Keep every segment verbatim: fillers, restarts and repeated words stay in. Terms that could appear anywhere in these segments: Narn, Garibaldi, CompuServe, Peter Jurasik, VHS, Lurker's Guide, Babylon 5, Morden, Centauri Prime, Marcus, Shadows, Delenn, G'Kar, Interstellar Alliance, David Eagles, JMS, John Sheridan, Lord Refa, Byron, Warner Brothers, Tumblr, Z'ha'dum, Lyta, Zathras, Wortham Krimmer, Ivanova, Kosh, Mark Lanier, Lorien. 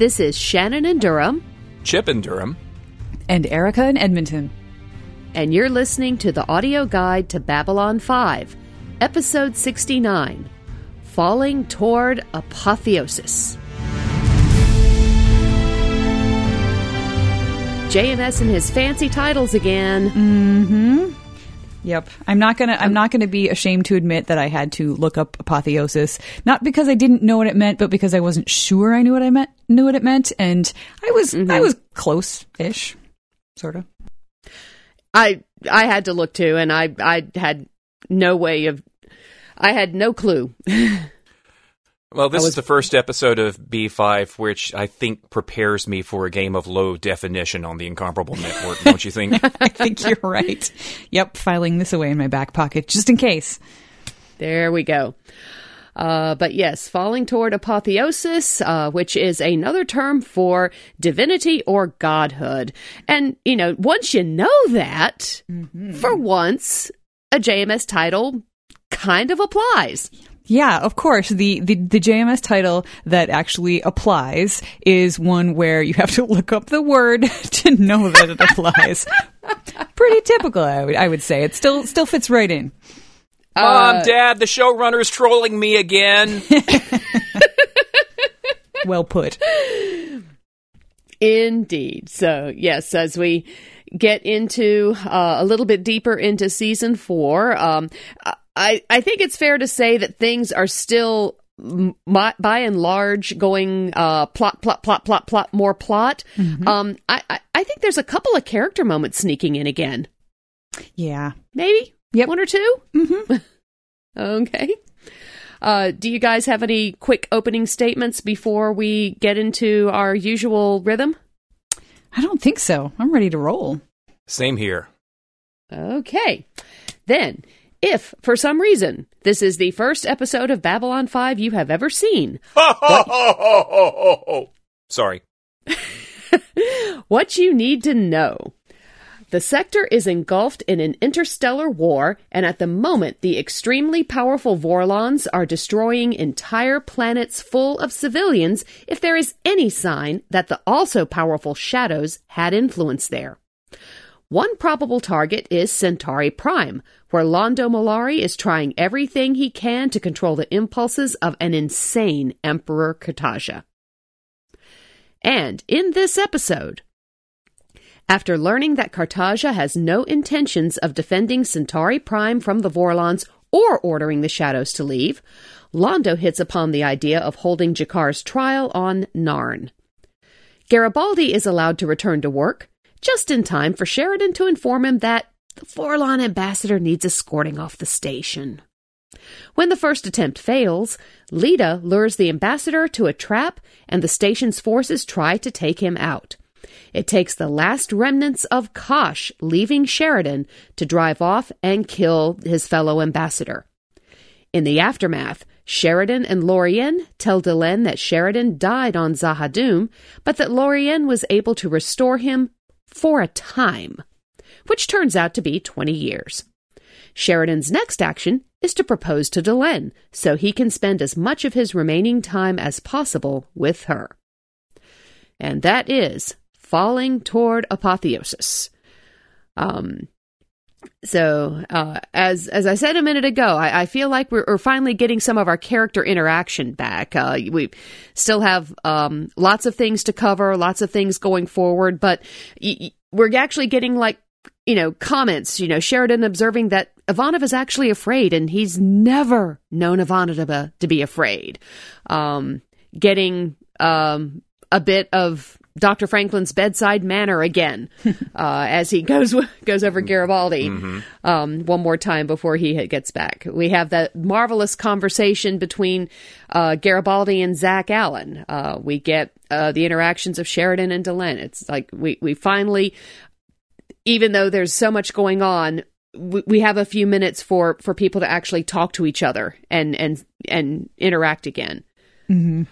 This is Shannon in Durham, Chip in Durham, and Erica in Edmonton. And you're listening to the audio guide to Babylon five, Episode sixty-nine, Falling Toward Apotheosis. J M S and his fancy titles again. Mm-hmm. Yep. I'm not going to I'm not going to be ashamed to admit that I had to look up apotheosis, not because I didn't know what it meant, but because I wasn't sure I knew what I meant, knew what it meant, and I was mm-hmm. I was close-ish, sort of. I I had to look too, and I I had no way of I had no clue. Well, this was, is the first episode of B five, which I think prepares me for a game of low definition on the Incomparable Network, don't you think? I think you're right. Yep, filing this away in my back pocket, just in case. There we go. Uh, but yes, falling toward apotheosis, uh, which is another term for divinity or godhood. And, you know, once you know that, mm-hmm. for once, a J M S title kind of applies. Yeah, of course. The, the the J M S title that actually applies is one where you have to look up the word to know that it applies. Pretty typical, I would I would say. It still still fits right in. Mom, uh, Dad, the showrunner's trolling me again. Well put. Indeed. So, yes, as we get into uh, a little bit deeper into season four, um, I, I think it's fair to say that things are still, m- by and large, going uh, plot, plot, plot, plot, plot, more plot. Mm-hmm. Um, I, I, I think there's a couple of character moments sneaking in again. Yeah. Maybe? Yep. One or two? Mm-hmm. Okay. Uh, do you guys have any quick opening statements before we get into our usual rhythm? I don't think so. I'm ready to roll. Same here. Okay. Then... if, for some reason, this is the first episode of Babylon five you have ever seen. Ho, ho, ho, ho, ho, ho. Sorry. What you need to know. The sector is engulfed in an interstellar war, and at the moment, the extremely powerful Vorlons are destroying entire planets full of civilians if there is any sign that the also-powerful Shadows had influence there. One probable target is Centauri Prime, where Londo Mollari is trying everything he can to control the impulses of an insane Emperor Cartagia. And in this episode, after learning that Cartagia has no intentions of defending Centauri Prime from the Vorlons or ordering the Shadows to leave, Londo hits upon the idea of holding G'Kar's trial on Narn. Garibaldi is allowed to return to work, just in time for Sheridan to inform him that the Vorlon ambassador needs escorting off the station. When the first attempt fails, Lyta lures the ambassador to a trap, and the station's forces try to take him out. It takes the last remnants of Kosh leaving Sheridan to drive off and kill his fellow ambassador. In the aftermath, Sheridan and Lorien tell Delenn that Sheridan died on Z'ha'dum, but that Lorien was able to restore him for a time, which turns out to be twenty years. Sheridan's next action is to propose to Delenn, so he can spend as much of his remaining time as possible with her. And that is Falling Toward Apotheosis. Um... So, uh, as as I said a minute ago, I, I feel like we're, we're finally getting some of our character interaction back. Uh, we still have um, lots of things to cover, lots of things going forward, but y- y- we're actually getting, like, you know, comments. You know, Sheridan observing that Ivanova is actually afraid, and he's never known Ivanova to be afraid. Um, getting um, a bit of Doctor Franklin's bedside manner again, uh, as he goes goes over Garibaldi mm-hmm. um, one more time before he gets back. We have that marvelous conversation between uh, Garibaldi and Zach Allen. Uh, we get uh, the interactions of Sheridan and Delenn. It's like we, we finally, even though there's so much going on, we, we have a few minutes for, for people to actually talk to each other and, and, and interact again. Mm-hmm.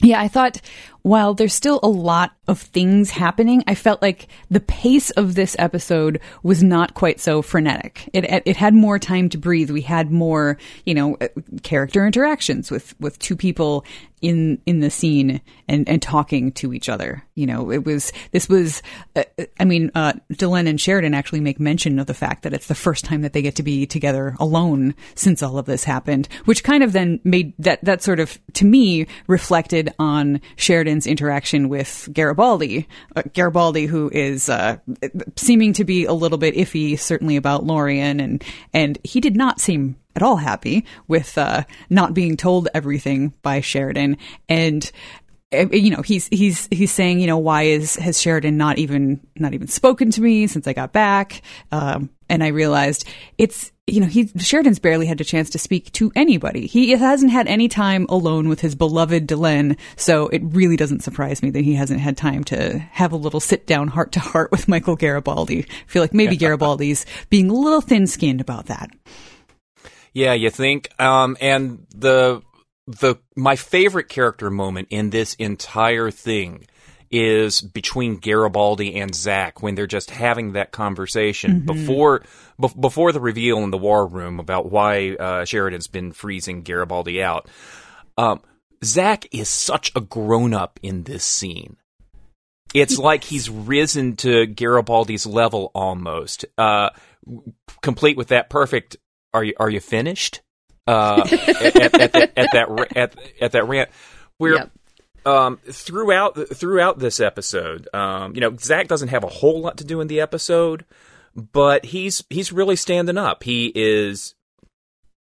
Yeah, I thought while there's still a lot of things happening, I felt like the pace of this episode was not quite so frenetic. It it had more time to breathe. We had more, you know, character interactions with, with two people in in the scene and, and talking to each other. You know, it was, this was, uh, I mean, uh, Delenn and Sheridan actually make mention of the fact that it's the first time that they get to be together alone since all of this happened, which kind of then made that, that sort of, to me, reflected on Sheridan's interaction with Garibaldi, uh, Garibaldi, who is uh, seeming to be a little bit iffy, certainly about Lorien, and, and he did not seem at all happy with uh, not being told everything by Sheridan. And you know, he's he's he's saying, you know, why is has Sheridan not even not even spoken to me since I got back? Um, and I realized it's, you know, he Sheridan's barely had a chance to speak to anybody. He hasn't had any time alone with his beloved Delenn, so it really doesn't surprise me that he hasn't had time to have a little sit down heart to heart with Michael Garibaldi. I feel like maybe Garibaldi's being a little thin skinned about that. Yeah, you think? Um, and the the my favorite character moment in this entire thing is between Garibaldi and Zach when they're just having that conversation mm-hmm. before be- before the reveal in the war room about why uh, Sheridan's been freezing Garibaldi out. Um, Zach is such a grown-up in this scene. It's like he's risen to Garibaldi's level almost, uh, complete with that perfect... Are you are you finished? Uh, at, at, at, the, at that at, at that rant, where yep. um, throughout throughout this episode, um, you know, Zach doesn't have a whole lot to do in the episode, but he's he's really standing up. He is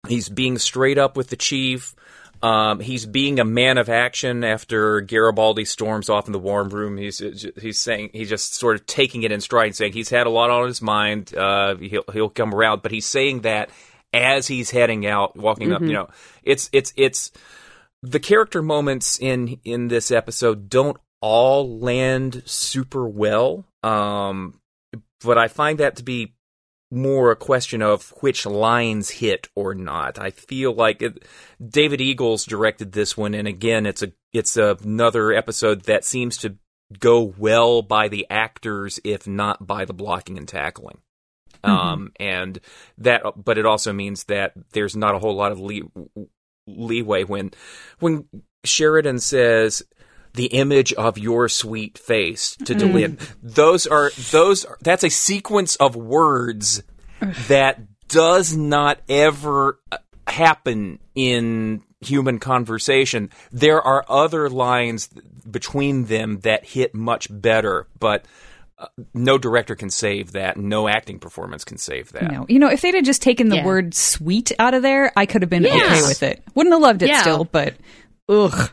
he's being straight up with the chief. Um, he's being a man of action after Garibaldi storms off in the warm room. He's he's saying he's just sort of taking it in stride, and saying he's had a lot on his mind. Uh, he'll he'll come around, but he's saying that as he's heading out, walking mm-hmm. up, you know, it's, it's, it's the character moments in, in this episode don't all land super well. Um, but I find that to be more a question of which lines hit or not. I feel like it, David Eagles directed this one. And again, it's a, it's another episode that seems to go well by the actors, if not by the blocking and tackling. Mm-hmm. Um, and that, but it also means that there's not a whole lot of lee- leeway when, when Sheridan says the image of your sweet face to mm. Delenn. Those are, those are, that's a sequence of words that does not ever happen in human conversation. There are other lines between them that hit much better, but no director can save that. No acting performance can save that. No. You know, if they'd have just taken the yeah. word sweet out of there, I could have been yes. okay with it. Wouldn't have loved it yeah. still, but ugh.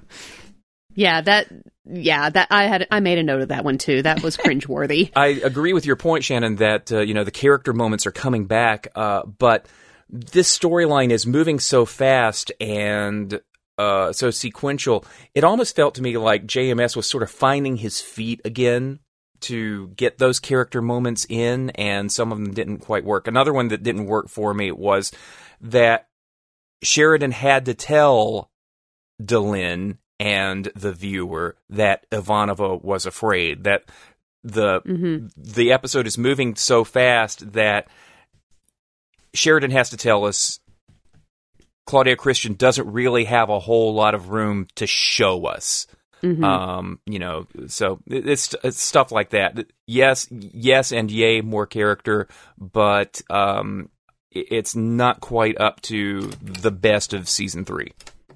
Yeah, that yeah, that I had I made a note of that one too. That was cringeworthy. I agree with your point, Shannon, that uh, you know, the character moments are coming back, uh, but this storyline is moving so fast and uh, so sequential. It almost felt to me like J M S was sort of finding his feet again to get those character moments in, and some of them didn't quite work. Another one that didn't work for me was that Sheridan had to tell Delenn and the viewer that Ivanova was afraid, that the mm-hmm. the episode is moving so fast that Sheridan has to tell us Claudia Christian doesn't really have a whole lot of room to show us. Mm-hmm. Um, you know, so it's, it's stuff like that. Yes, yes, and yay, more character, but um, it's not quite up to the best of season three.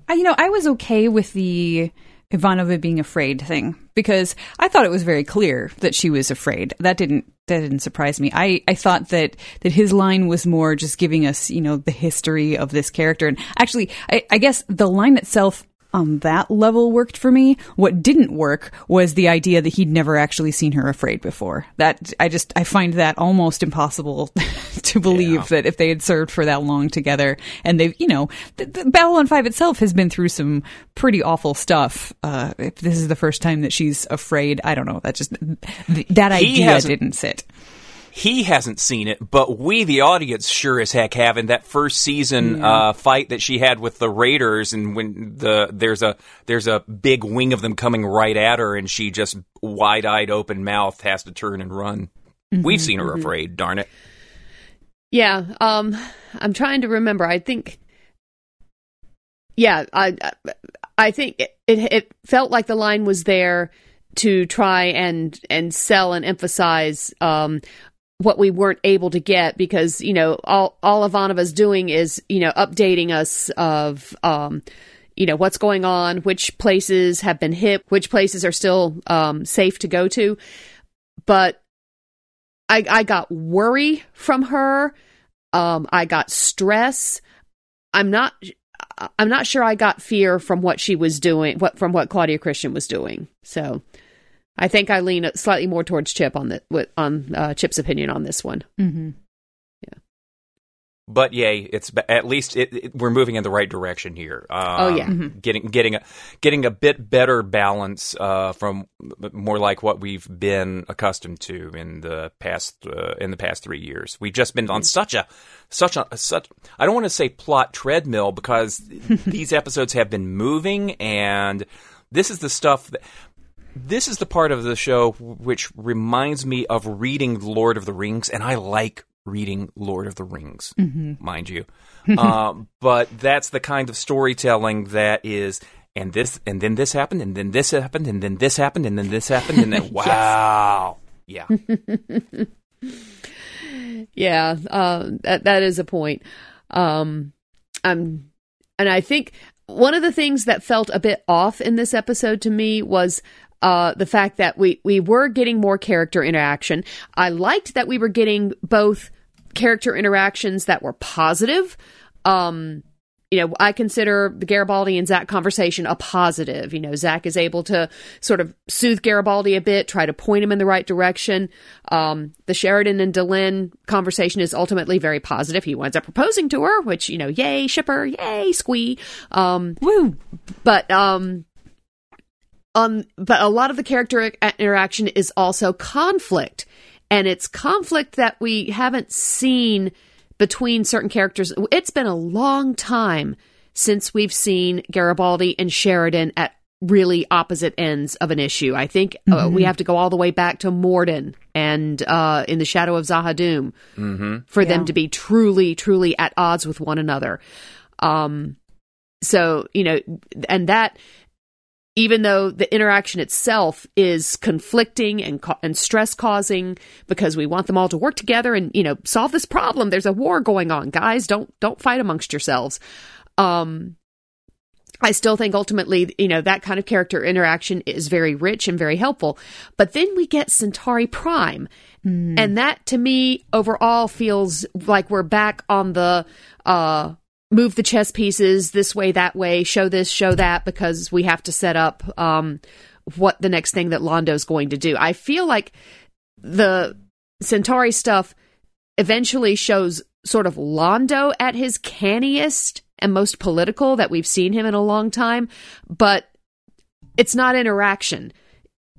I, you know, I was okay with the Ivanova being afraid thing because I thought it was very clear that she was afraid. That didn't that didn't surprise me. I, I thought that, that his line was more just giving us, you know, the history of this character. And actually, I, I guess the line itself on that level worked for me. What didn't work was the idea that he'd never actually seen her afraid before. That I just I find that almost impossible to believe yeah. that if they had served for that long together, and they've, you know, the, the Babylon five itself has been through some pretty awful stuff. Uh, if this is the first time that she's afraid, I don't know. That just th- that he idea didn't sit. He hasn't seen it, but we, the audience, sure as heck have. In that first season mm-hmm. uh, fight that she had with the Raiders, and when the there's a there's a big wing of them coming right at her, and she just wide-eyed, open mouth has to turn and run. Mm-hmm. We've seen her mm-hmm. afraid. Darn it. Yeah, um, I'm trying to remember. I think, yeah, I I think it, it it felt like the line was there to try and and sell and emphasize um. what we weren't able to get, because, you know, all, all Ivanova's doing is, you know, updating us of, um, you know, what's going on, which places have been hit, which places are still um, safe to go to. But I, I got worry from her. Um, I got stress. I'm not, I'm not sure I got fear from what she was doing, what, from what Claudia Christian was doing. So I think I lean slightly more towards Chip on the on uh, Chip's opinion on this one. Mm-hmm. Yeah, but yay, it's at least it, it, we're moving in the right direction here. Um, oh yeah, mm-hmm. getting getting a getting a bit better balance uh, from more like what we've been accustomed to in the past uh, in the past three years. We've just been on mm-hmm. such a such a such. I don't want to say plot treadmill, because these episodes have been moving, and this is the stuff that. This is the part of the show which reminds me of reading Lord of the Rings, and I like reading Lord of the Rings, mm-hmm. mind you. uh, but that's the kind of storytelling that is, and this, and then this happened, and then this happened, and then this happened, and then this happened, and then wow, yes. yeah, yeah, uh, that that is a point. Um, I'm, and I think one of the things that felt a bit off in this episode to me was. Uh, the fact that we, we were getting more character interaction. I liked that we were getting both character interactions that were positive. Um, you know, I consider the Garibaldi and Zach conversation a positive. You know, Zach is able to sort of soothe Garibaldi a bit, try to point him in the right direction. Um, the Sheridan and Delenn conversation is ultimately very positive. He winds up proposing to her, which, you know, yay, shipper, yay, squee. Um, Woo! But, um... Um, but a lot of the character interaction is also conflict, and it's conflict that we haven't seen between certain characters. It's been a long time since we've seen Garibaldi and Sheridan at really opposite ends of an issue. I think mm-hmm. uh, we have to go all the way back to Morden and uh, in the Shadow of Z'ha'dum mm-hmm. for yeah. them to be truly, truly at odds with one another. Um, so, you know, and that... Even though the interaction itself is conflicting and co- and stress-causing, because we want them all to work together and, you know, solve this problem. There's a war going on, guys. Don't don't fight amongst yourselves. Um, I still think ultimately, you know, that kind of character interaction is very rich and very helpful. But then we get Centauri Prime, mm. and that to me overall feels like we're back on the. Uh, move the chess pieces this way, that way, show this, show that, because we have to set up um, what the next thing that Londo's going to do. I feel like the Centauri stuff eventually shows sort of Londo at his canniest and most political that we've seen him in a long time, but it's not interaction.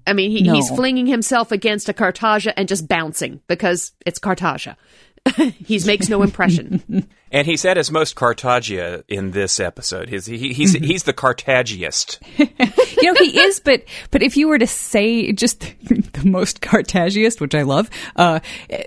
I mean, he, no. he's flinging himself against a Cartagia and just bouncing because it's Cartagia. He makes no impression. And he's at his most Cartagia in this episode. He's, he, he's, mm-hmm. he's the Cartagiest. You know, he is, but but if you were to say just the most Cartagiest, which I love, uh,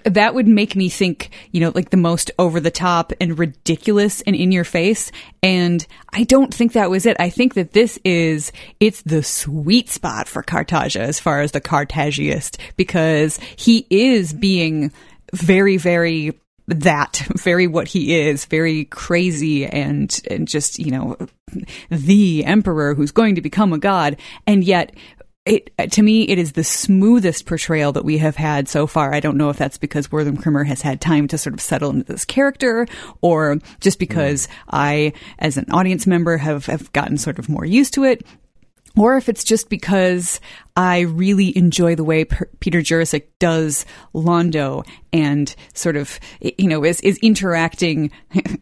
that would make me think, you know, like the most over-the-top and ridiculous and in-your-face. And I don't think that was it. I think that this is, it's the sweet spot for Cartagia as far as the Cartagiest, because he is being... very, very that, very what he is, very crazy and, and just, you know, the emperor who's going to become a god. And yet, it to me, it is the smoothest portrayal that we have had so far. I don't know if that's because Wortham Krimmer has had time to sort of settle into this character, or just because I, as an audience member, have, have gotten sort of more used to it. or if it's just because I really enjoy the way P- Peter Jurasik does Londo and sort of, you know, is, is interacting,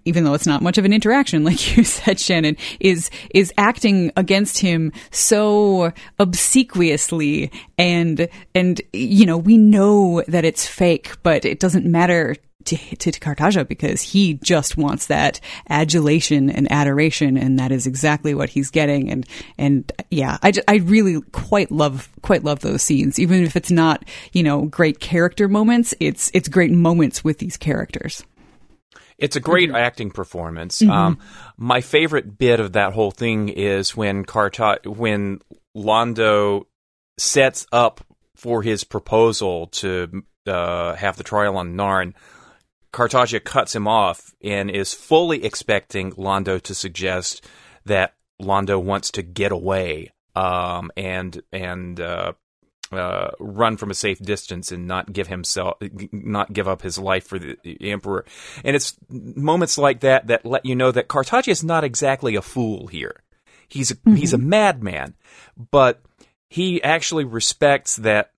even though it's not much of an interaction, like you said, Shannon, is is acting against him so obsequiously. And, and you know, we know that it's fake, but it doesn't matter to, to Cartagia because he just wants that adulation and adoration, and that is exactly what he's getting. And and yeah, I, just, I really quite love quite love those scenes, even if it's not, you know, great character moments. It's it's great moments with these characters. It's a great mm-hmm. acting performance. Mm-hmm. Um, my favorite bit of that whole thing is when Carta- when Londo sets up for his proposal to uh, have the trial on Narn. Cartagia cuts him off and is fully expecting Londo to suggest that Londo wants to get away um, and and uh, uh, run from a safe distance and not give himself, not give up his life for the emperor. And it's moments like that that let you know that Cartagia is not exactly a fool here. He's a, mm-hmm. he's a madman, but he actually respects that.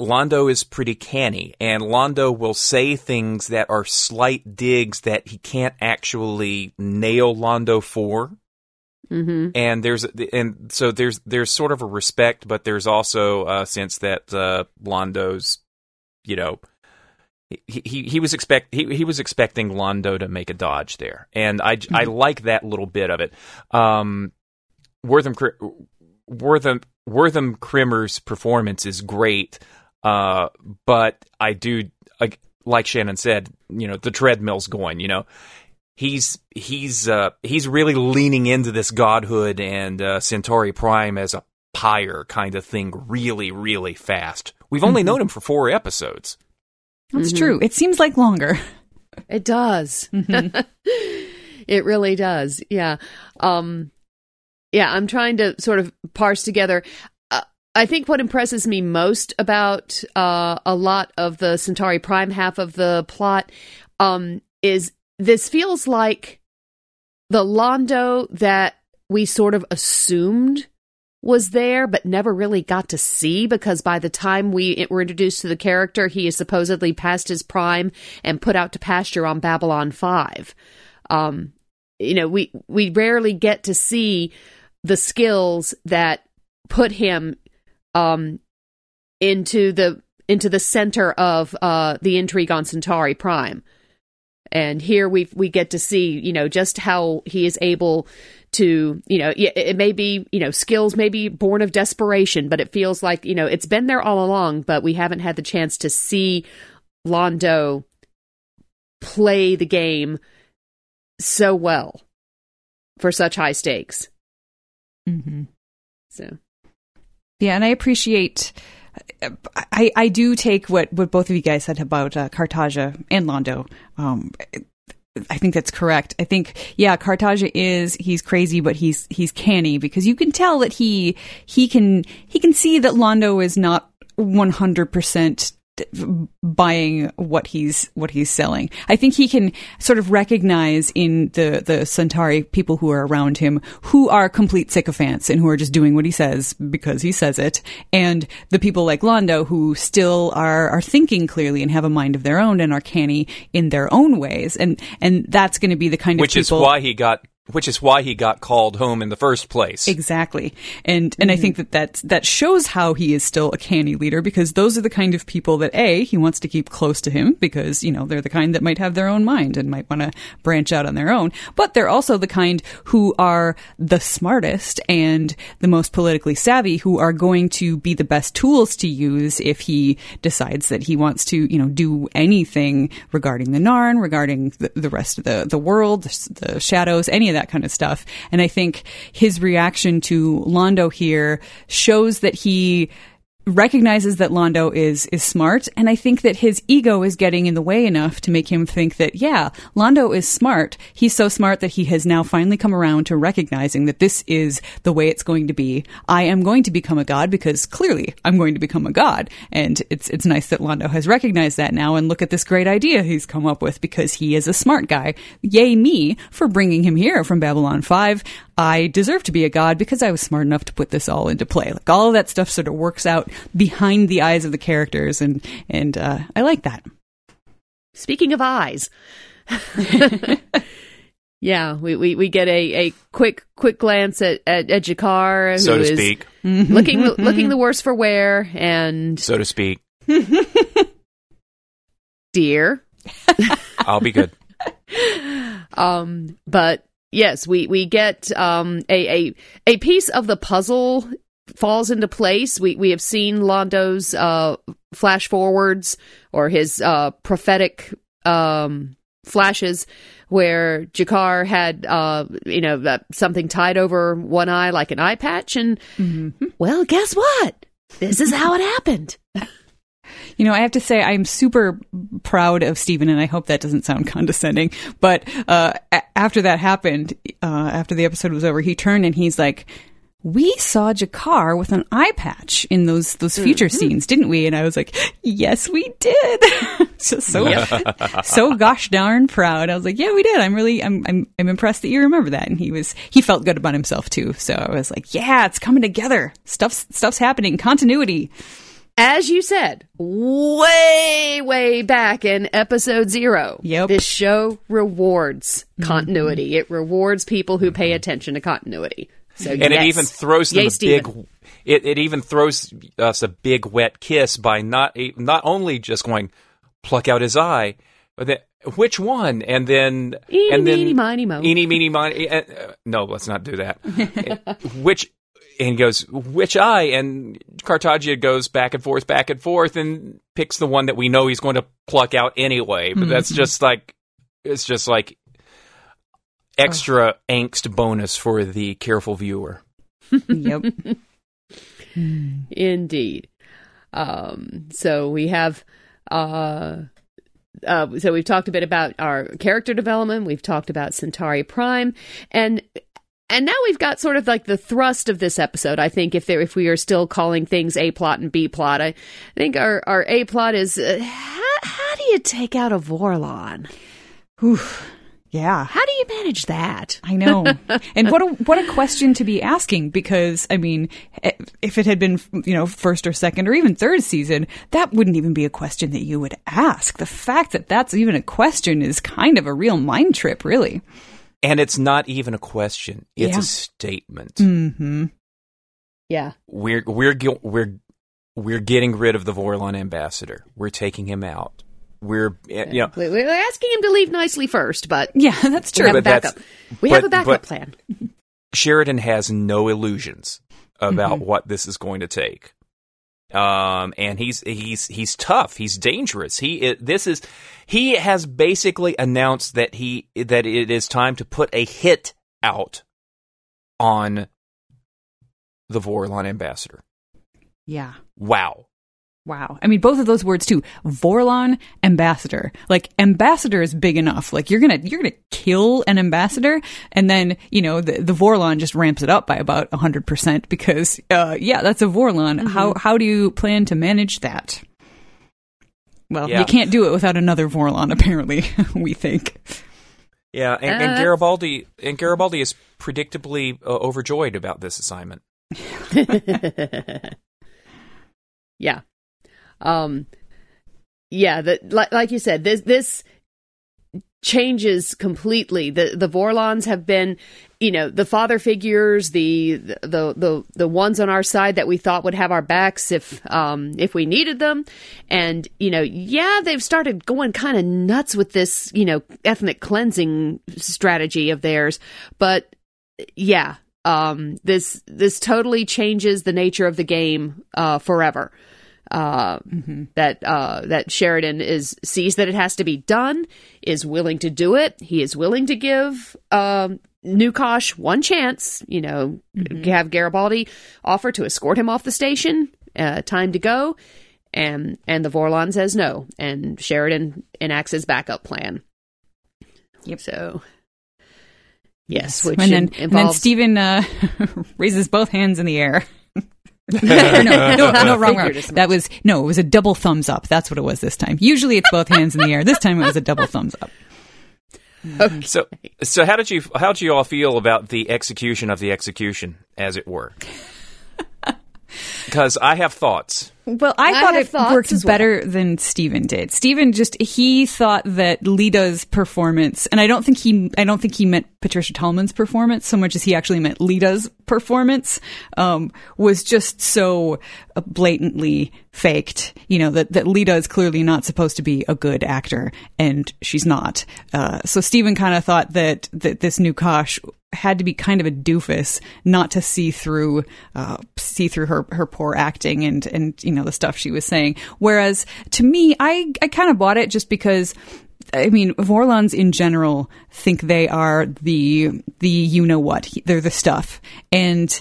Londo is pretty canny, and Londo will say things that are slight digs that he can't actually nail Londo for. Mm-hmm. And there's and so there's there's sort of a respect, but there's also a sense that uh, Londo's, you know, he he, he was expect he, he was expecting Londo to make a dodge there, and I, mm-hmm. I like that little bit of it. Um, Wortham Wortham Wortham Krimmer's performance is great. Uh, but I do, like Shannon said, you know, the treadmill's going, you know, he's, he's, uh, he's really leaning into this godhood and, uh, Centauri Prime as a pyre kind of thing really, really fast. We've only mm-hmm. known him for four episodes. That's mm-hmm. true. It seems like longer. It does. Mm-hmm. It really does. Yeah. Um, yeah. I'm trying to sort of parse together. I think what impresses me most about uh, a lot of the Centauri Prime half of the plot um, is this feels like the Londo that we sort of assumed was there, but never really got to see, because by the time we were introduced to the character, he is supposedly past his prime and put out to pasture on Babylon five. Um, you know, we, we rarely get to see the skills that put him Um, into the into the center of uh, the intrigue on Centauri Prime, and here we we get to see, you know, just how he is able to, you know, it, it may be, you know, skills may be born of desperation, but it feels like, you know, it's been there all along, but we haven't had the chance to see Londo play the game so well for such high stakes. Mm-hmm. So. Yeah, and I appreciate, I, I do take what, what both of you guys said about uh, Cartagia and Londo. Um, I think that's correct. I think, yeah, Cartagia is, he's crazy, but he's he's canny, because you can tell that he he can he can see that Londo is not one hundred percent buying what he's what he's selling. I think he can sort of recognize in the the Centauri people who are around him who are complete sycophants and who are just doing what he says because he says it, and the people like Londo who still are are thinking clearly and have a mind of their own and are canny in their own ways, and and that's going to be the kind of which people- is why he got Which is why he got called home in the first place. Exactly. And and mm-hmm. I think that that's, that shows how he is still a canny leader, because those are the kind of people that, A, he wants to keep close to him because, you know, they're the kind that might have their own mind and might want to branch out on their own. But they're also the kind who are the smartest and the most politically savvy, who are going to be the best tools to use if he decides that he wants to, you know, do anything regarding the Narn, regarding the, the rest of the, the world, the, the Shadows, any of that kind of stuff. And I think his reaction to Londo here shows that he recognizes that Londo is is smart, and I think that his ego is getting in the way enough to make him think that, yeah, Londo is smart. He's so smart that he has now finally come around to recognizing that this is the way it's going to be. I am going to become a god because clearly I'm going to become a god. And it's it's nice that Londo has recognized that now, and look at this great idea he's come up with because he is a smart guy. Yay me for bringing him here from Babylon five. I deserve to be a god because I was smart enough to put this all into play. Like, all of that stuff sort of works out behind the eyes of the characters, and and uh, I like that. Speaking of eyes, yeah, we, we, we get a, a quick quick glance at at, at G'Kar, who so to is speak. looking looking the worse for wear, and so to speak, dear, I'll be good. Um, but. Yes, we, we get um, a, a a piece of the puzzle falls into place. We we have seen Londo's uh, flash forwards, or his uh, prophetic um, flashes, where G'Kar had uh, you know uh, something tied over one eye, like an eye patch, and mm-hmm. well, guess what? This is how it happened. You know, I have to say I'm super proud of Stephen, and I hope that doesn't sound condescending, but uh, a- after that happened, uh, after the episode was over, he turned and he's like, we saw G'Kar with an eye patch in those those future mm-hmm. scenes, didn't we? And I was like, yes, we did. Just so so gosh darn proud. I was like, yeah, we did. I'm really I'm I'm I'm impressed that you remember that. And he was he felt good about himself too. So I was like, yeah, it's coming together. Stuff's stuff's happening. Continuity. As you said, way, way back in episode zero, yep. This show rewards continuity. Mm-hmm. It rewards people who pay attention to continuity. So, and yes. it even throws them Yay, a Stephen. big. It, it even throws us a big wet kiss by not not only just going pluck out his eye, but then, which one, and then eeny, and then meeny, miny, mo. Eeny, meeny, miny. Uh, no, let's not do that. Which. And he goes, which eye? And Cartagia goes back and forth, back and forth, and picks the one that we know he's going to pluck out anyway. But mm-hmm. that's just like, it's just like extra oh. angst bonus for the careful viewer. Yep. Indeed. Um, so we have, uh, uh, so we've talked a bit about our character development. We've talked about Centauri Prime, and And now we've got sort of like the thrust of this episode. I think if there, if we are still calling things A plot and B plot, I, I think our, our A plot is uh, how, how do you take out a Vorlon? Oof. Yeah. How do you manage that? I know. And what a, what a question to be asking, because, I mean, if it had been, you know, first or second or even third season, that wouldn't even be a question that you would ask. The fact that that's even a question is kind of a real mind trip, really. And it's not even a question; it's yeah. a statement. Mm-hmm. Yeah, we're we're we're we're getting rid of the Vorlon ambassador. We're taking him out. We're yeah. you know, we're asking him to leave nicely first, but yeah, that's true. We have a backup. We but, have a backup plan. Sheridan has no illusions about mm-hmm. what this is going to take. Um, and he's he's he's tough. He's dangerous. He this is he has basically announced that he that it is time to put a hit out on the Vorlon ambassador. Yeah. Wow. Wow. I mean, both of those words too. Vorlon ambassador. Like, ambassador is big enough. Like, you're gonna you're gonna kill an ambassador, and then, you know, the, the Vorlon just ramps it up by about a hundred percent because uh, yeah, that's a Vorlon. Mm-hmm. How how do you plan to manage that? Well, yeah. you can't do it without another Vorlon, apparently, we think. Yeah, and, uh, and Garibaldi and Garibaldi is predictably uh, overjoyed about this assignment. Yeah. Um, yeah, the, like, like you said, this, this changes completely. The, the Vorlons have been, you know, the father figures, the, the, the, the ones on our side that we thought would have our backs if, um, if we needed them. And, you know, yeah, they've started going kind of nuts with this, you know, ethnic cleansing strategy of theirs. But yeah, um, this, this totally changes the nature of the game, uh, forever. Uh, mm-hmm. That uh, that Sheridan is sees that it has to be done, is willing to do it. He is willing to give um, New Kosh one chance. You know, mm-hmm. have Garibaldi offer to escort him off the station uh, time to go. And, and the Vorlon says no. And Sheridan enacts his backup plan. Yep. So, yes. yes. Which and, then, involves- and then Stephen uh, raises both hands in the air. no, no, no, no, wrong, wrong. That was, no, it was a double thumbs up. That's what it was this time. Usually it's both hands in the air. This time it was a double thumbs up. Okay. So, so how did you, how did you all feel about the execution of the execution, as it were? Because I have thoughts. Well, I, I thought it worked better well. than Stephen did. Stephen just, he thought that Lita's performance, and I don't think he, I don't think he meant Patricia Tallman's performance so much as he actually meant Lita's performance, um, was just so blatantly faked, you know, that, that Lyta is clearly not supposed to be a good actor, and she's not. Uh, so Stephen kind of thought that, that this new Kosh had to be kind of a doofus not to see through, uh, see through her, her poor acting and, and, you know, the stuff she was saying. Whereas to me, I, I kind of bought it just because, I mean, Vorlons in general think they are the, the, you know what, they're the stuff. And,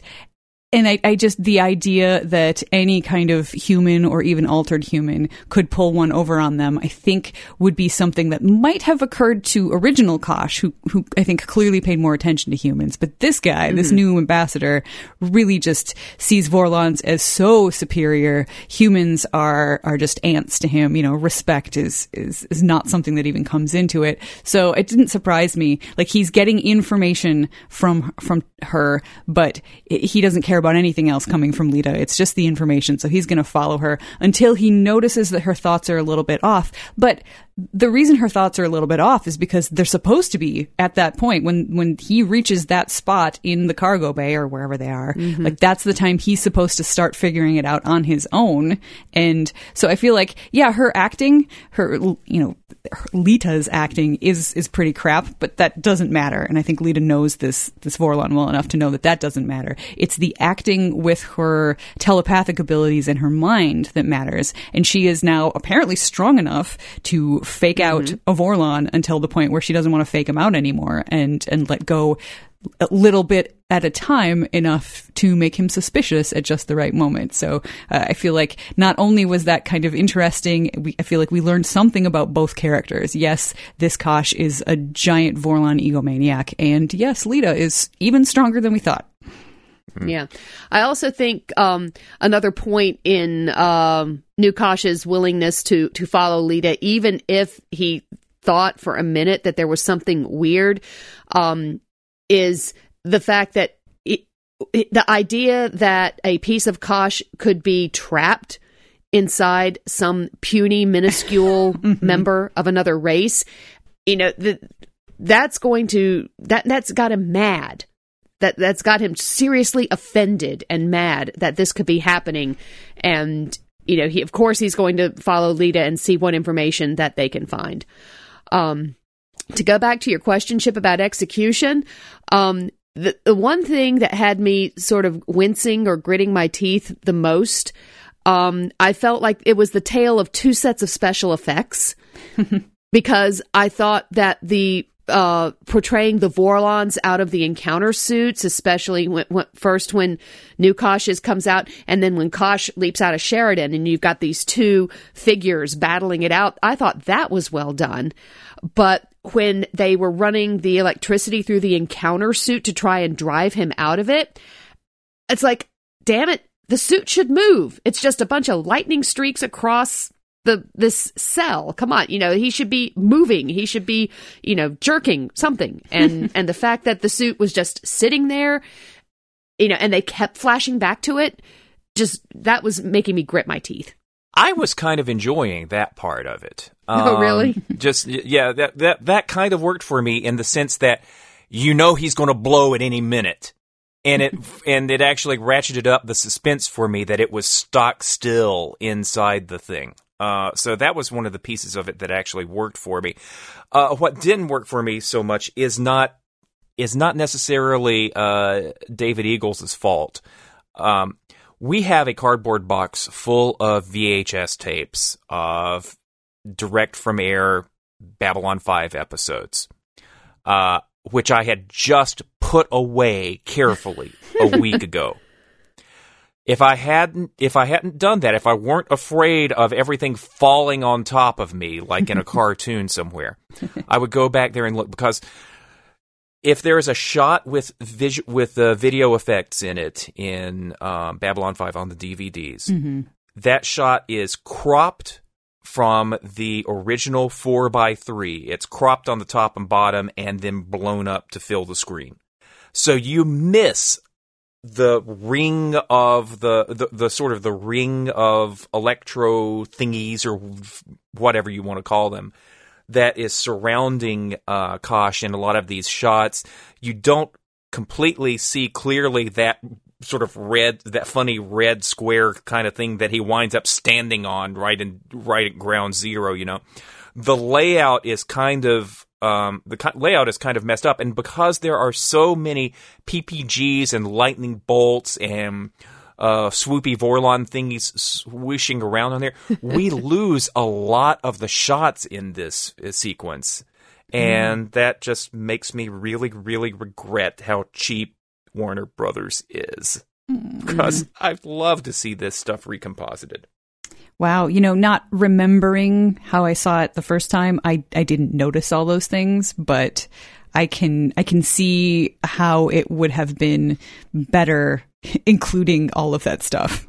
and I, I just, the idea that any kind of human or even altered human could pull one over on them, I think would be something that might have occurred to original Kosh, who, who I think clearly paid more attention to humans. But this guy, mm-hmm. this new ambassador, really just sees Vorlons as so superior. Humans are, are just ants to him. You know, respect is, is, is not something that even comes into it. So it didn't surprise me. Like, he's getting information from, from her, but it, he doesn't care about anything else coming from Lyta. It's just the information. So he's going to follow her until he notices that her thoughts are a little bit off. But the reason her thoughts are a little bit off is because they're supposed to be at that point when, when he reaches that spot in the cargo bay or wherever they are, mm-hmm. like that's the time he's supposed to start figuring it out on his own. And so I feel like, yeah, her acting, her, you know, Lita's acting is, is pretty crap, but that doesn't matter. And I think Lyta knows this, this Vorlon well enough to know that that doesn't matter. It's the acting with her telepathic abilities in her mind that matters. And she is now apparently strong enough to fake out mm-hmm. a Vorlon until the point where she doesn't want to fake him out anymore and, and let go a little bit at a time enough to make him suspicious at just the right moment. So uh, I feel like not only was that kind of interesting, we, I feel like we learned something about both characters. Yes, this Kosh is a giant Vorlon egomaniac. And yes, Lyta is even stronger than we thought. Mm-hmm. Yeah. I also think um, another point in um, New Kosh's willingness to, to follow Lyta, even if he thought for a minute that there was something weird, um, is the fact that it, it, the idea that a piece of Kosh could be trapped inside some puny, minuscule mm-hmm. member of another race, you know, the, that's going to, that that's got him mad. That that's got him seriously offended and mad that this could be happening. And, you know, he, of course, he's going to follow Lyta and see what information that they can find. Um, to go back to your question, Chip, about execution, um, the, the one thing that had me sort of wincing or gritting my teeth the most, um, I felt like it was the tale of two sets of special effects because I thought that the Uh, portraying the Vorlons out of the encounter suits, especially when, when, first when New Kosh comes out and then when Kosh leaps out of Sheridan and you've got these two figures battling it out. I thought that was well done. But when they were running the electricity through the encounter suit to try and drive him out of it, it's like, damn it, the suit should move. It's just a bunch of lightning streaks across the this cell. Come on, you know, he should be moving, he should be, you know, jerking something. And and the fact that the suit was just sitting there, you know, and they kept flashing back to it, just that was making me grit my teeth. I was kind of enjoying that part of it. Um, oh really? Just yeah, that that that kind of worked for me in the sense that you know he's going to blow at any minute. And it and it actually ratcheted up the suspense for me that it was stock still inside the thing. Uh, so that was one of the pieces of it that actually worked for me. Uh, what didn't work for me so much is not is not necessarily uh, David Eagles' fault. Um, we have a cardboard box full of V H S tapes of direct from air Babylon five episodes, uh, which I had just put away carefully a week ago. If I hadn't, if I hadn't done that, if I weren't afraid of everything falling on top of me, like in a cartoon somewhere, I would go back there and look, because if there is a shot with visu- with the uh, video effects in it in um, Babylon five on the D V Ds, mm-hmm. that shot is cropped from the original four by three. It's cropped on the top and bottom and then blown up to fill the screen. So you miss the ring of the, the, the sort of the ring of electro thingies or whatever you want to call them that is surrounding uh, Kosh in a lot of these shots. You don't completely see clearly that sort of red, that funny red square kind of thing that he winds up standing on right in right at ground zero. You know, the layout is kind of um, the layout is kind of messed up, and because there are so many P P Gs and lightning bolts and uh, swoopy Vorlon thingies swooshing around on there, we lose a lot of the shots in this uh, sequence, and mm. that just makes me really, really regret how cheap Warner Brothers is, because mm-hmm. I'd love to see this stuff recomposited. Wow. You know, not remembering how I saw it the first time, I, I didn't notice all those things, but I can I can see how it would have been better including all of that stuff.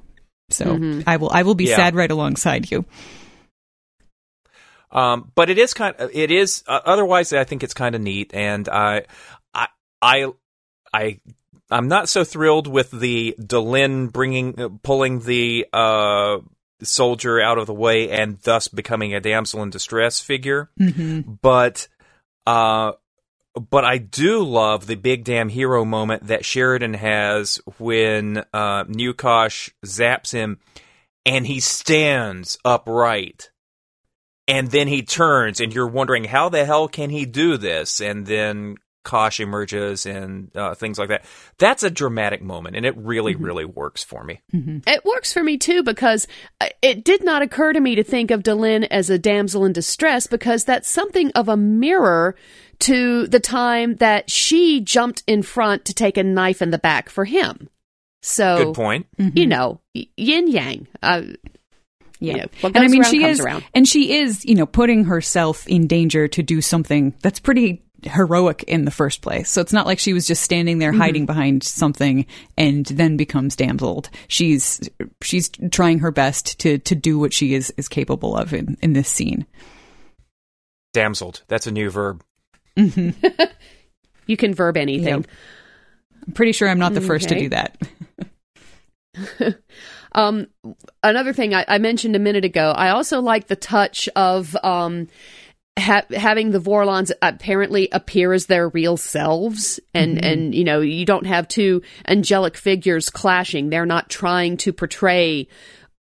So mm-hmm. I will I will be yeah. sad right alongside you. Um, but it is kind of, it is uh, otherwise I think it's kind of neat, and I I I I I'm not so thrilled with the Delenn bringing, uh, pulling the uh, soldier out of the way and thus becoming a damsel in distress figure. Mm-hmm. But, uh, but I do love the big damn hero moment that Sheridan has when uh, New Kosh zaps him and he stands upright. And then he turns and you're wondering, how the hell can he do this? And then Kosh emerges and uh, things like that. That's a dramatic moment, and it really, mm-hmm. really works for me. Mm-hmm. It works for me, too, because it did not occur to me to think of Delenn as a damsel in distress, because that's something of a mirror to the time that she jumped in front to take a knife in the back for him. So, good point. Mm-hmm. You know, yin-yang. Uh, yeah. You know, and I mean, around, she is, around. and she is, you know, putting herself in danger to do something that's pretty heroic in the first place. So it's not like she was just standing there hiding mm-hmm. behind something and then becomes damseled. She's she's trying her best to to do what she is is capable of in, in this scene. Damseled. That's a new verb. Mm-hmm. You can verb anything. Yep. I'm pretty sure I'm not the first okay. to do that. um, another thing I, I mentioned a minute ago, I also like the touch of um Ha- having the Vorlons apparently appear as their real selves, and, mm-hmm. and you know, you don't have two angelic figures clashing. They're not trying to portray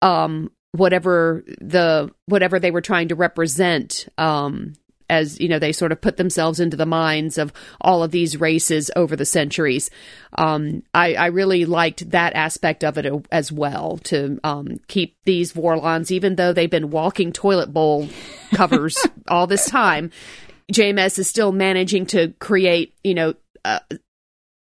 um, whatever the whatever they were trying to represent. Um, as you know, they sort of put themselves into the minds of all of these races over the centuries. Um, I, I really liked that aspect of it as well, to um, keep these Vorlons, even though they've been walking toilet bowl covers all this time, J M S is still managing to create, you know, uh,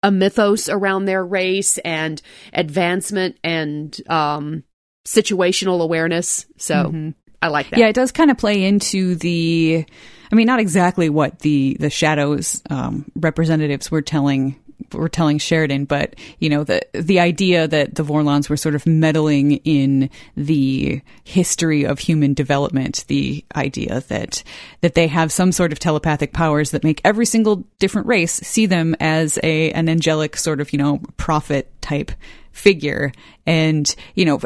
a mythos around their race and advancement and um, situational awareness. So mm-hmm. I like that. Yeah, it does kind of play into the, I mean, not exactly what the the Shadows um, representatives were telling were telling Sheridan, but you know, the the idea that the Vorlons were sort of meddling in the history of human development, the idea that that they have some sort of telepathic powers that make every single different race see them as a an angelic sort of, you know, prophet type figure. And you know,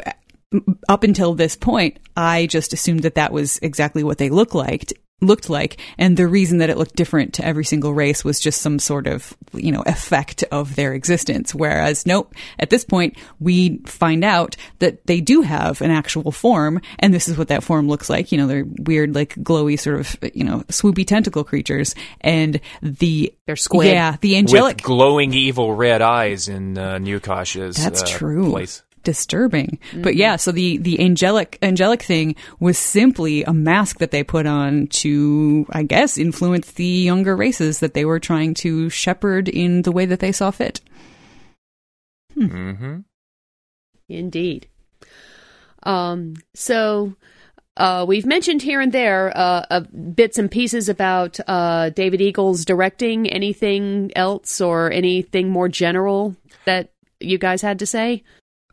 up until this point, I just assumed that that was exactly what they looked like. Looked like, and the reason that it looked different to every single race was just some sort of, you know, effect of their existence. Whereas, nope, at this point, we find out that they do have an actual form, and this is what that form looks like. You know, they're weird, like glowy, sort of, you know, swoopy tentacle creatures, and the they're squid. Yeah, the angelic, with glowing evil red eyes in uh, New Kosh's. That's uh, true. Place. Disturbing. Mm-hmm. But yeah, so the the angelic angelic thing was simply a mask that they put on to, I guess, influence the younger races that they were trying to shepherd in the way that they saw fit. Hmm. Mm-hmm. Indeed. Um, so uh, we've mentioned here and there uh, uh, bits and pieces about uh, David Eagles directing. Anything else or anything more general that you guys had to say?